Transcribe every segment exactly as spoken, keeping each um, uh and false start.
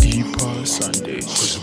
Deeper Sundays.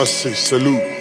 I say salute. Salute.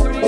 Three.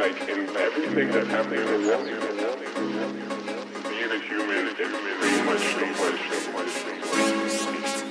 making everything that's happening around you. Being a human is pretty much so much so much so much.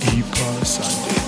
Deeper Sundays.